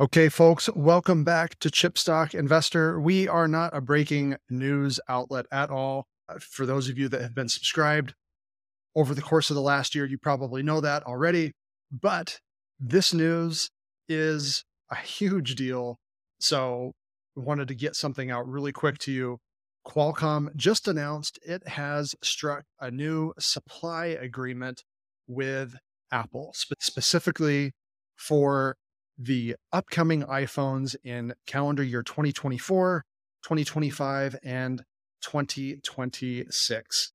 Okay, folks, welcome back to Chipstock Investor. We are not a breaking news outlet at all. For those of you that have been subscribed over the course of the last year, you probably know that already. But this news is a huge deal. So we wanted to get something out really quick to you. Qualcomm just announced it has struck a new supply agreement with Apple, specifically for the upcoming iPhones in calendar year 2024, 2025, and 2026.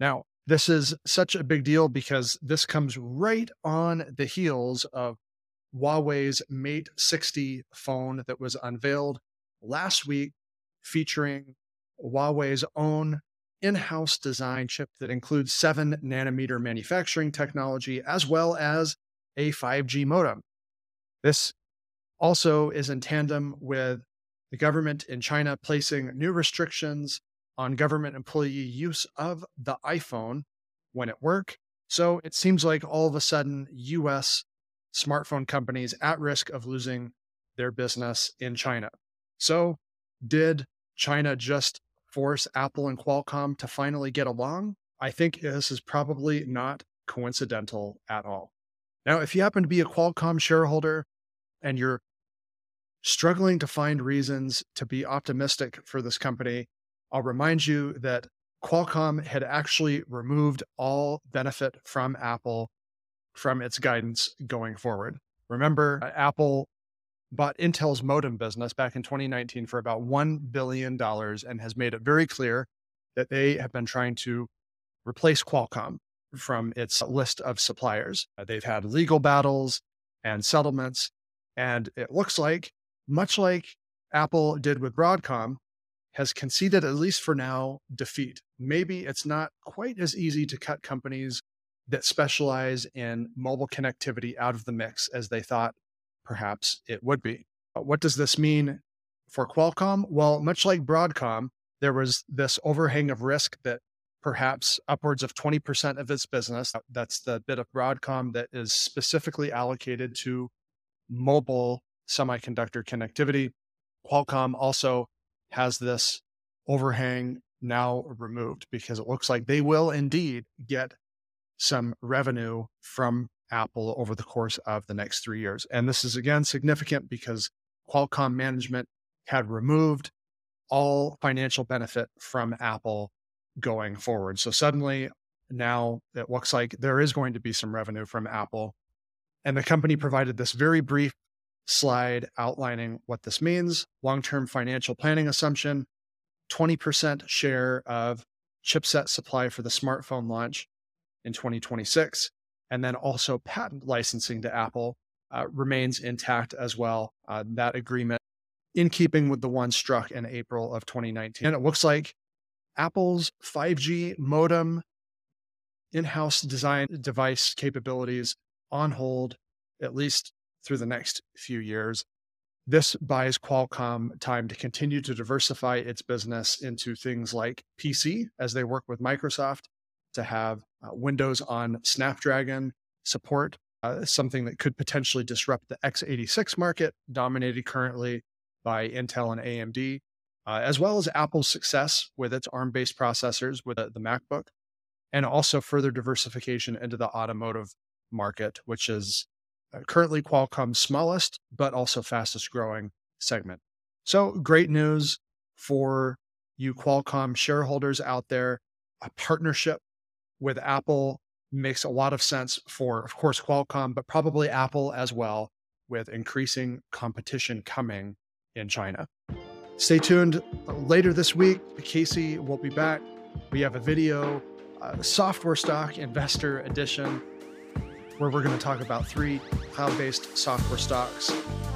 Now, this is such a big deal because this comes right on the heels of Huawei's Mate 60 phone that was unveiled last week, featuring Huawei's own in-house design chip that includes 7-nanometer manufacturing technology, as well as a 5G modem. This also is in tandem with the government in China placing new restrictions on government employee use of the iPhone when at work. So it seems like all of a sudden, U.S. smartphone companies at risk of losing their business in China. So did China just force Apple and Qualcomm to finally get along? I think this is probably not coincidental at all. Now, if you happen to be a Qualcomm shareholder, and you're struggling to find reasons to be optimistic for this company, I'll remind you that Qualcomm had actually removed all benefit from Apple from its guidance going forward. Remember, Apple bought Intel's modem business back in 2019 for about $1 billion and has made it very clear that they have been trying to replace Qualcomm from its list of suppliers. They've had legal battles and settlements. And it looks like, much like Apple did with Broadcom, has conceded, at least for now, defeat. Maybe it's not quite as easy to cut companies that specialize in mobile connectivity out of the mix as they thought perhaps it would be. What does this mean for Qualcomm? Well, much like Broadcom, there was this overhang of risk that perhaps upwards of 20% of its business, that's the bit of Broadcom that is specifically allocated to mobile semiconductor connectivity. Qualcomm also has this overhang now removed because it looks like they will indeed get some revenue from Apple over the course of the next 3 years. And this is, again, significant because Qualcomm management had removed all financial benefit from Apple going forward. So suddenly now it looks like there is going to be some revenue from Apple. And the company provided this very brief slide outlining what this means. Long-term financial planning assumption, 20% share of chipset supply for the smartphone launch in 2026. And then also patent licensing to Apple remains intact as well. That agreement in keeping with the one struck in April of 2019. And it looks like Apple's 5G modem in-house design device capabilities on hold, at least through the next few years. This buys Qualcomm time to continue to diversify its business into things like PC, as they work with Microsoft to have Windows on Snapdragon support, something that could potentially disrupt the x86 market, dominated currently by Intel and AMD, as well as Apple's success with its ARM-based processors with the MacBook, and also further diversification into the automotive market, which is currently Qualcomm's smallest, but also fastest growing segment. So great news for you Qualcomm shareholders out there. A partnership with Apple makes a lot of sense for, of course, Qualcomm, but probably Apple as well, with increasing competition coming in China. Stay tuned. Later this week, Casey will be back. We have a video, Software Stock Investor Edition, where we're going to talk about 3 cloud-based software stocks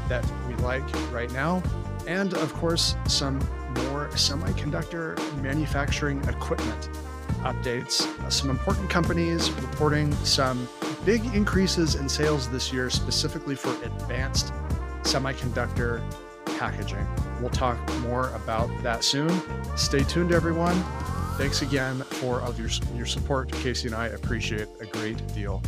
that we like right now, and of course, some more semiconductor manufacturing equipment updates. Some important companies reporting some big increases in sales this year, specifically for advanced semiconductor packaging. We'll talk more about that soon. Stay tuned, everyone. Thanks again for all your support. Casey and I appreciate a great deal.